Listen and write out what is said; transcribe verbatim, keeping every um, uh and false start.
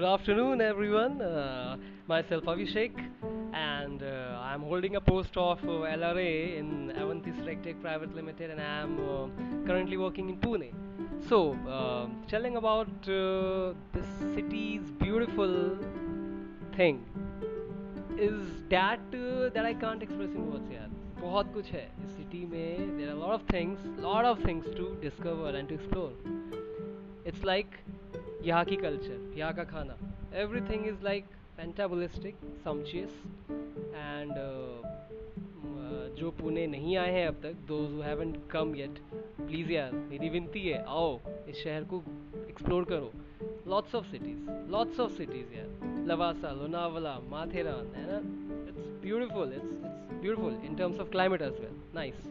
Good afternoon, everyone. Uh, myself Avishek, and uh, I'm holding a post of uh, L R A in Avanti Srectech Private Limited, and I'm uh, currently working in Pune. So, uh, telling about uh, this city's beautiful thing is that uh, that I can't express in words. Yaar, बहुत कुछ है इस city में. There are a lot of things, lot of things to discover and to explore. It's like यहाँ की culture, यहाँ का खाना, everything is like fantabulistic, sumptuous, and uh, uh, जो पुणे नहीं आए हैं अब तक, those who haven't come yet, please यार, मेरी विनती है, आओ इस शहर को explore करो. Lots of cities, lots of cities यार, लवासा, लोनावला, माथेरान, है ना? It's beautiful, it's it's beautiful in terms of climate as well. Nice.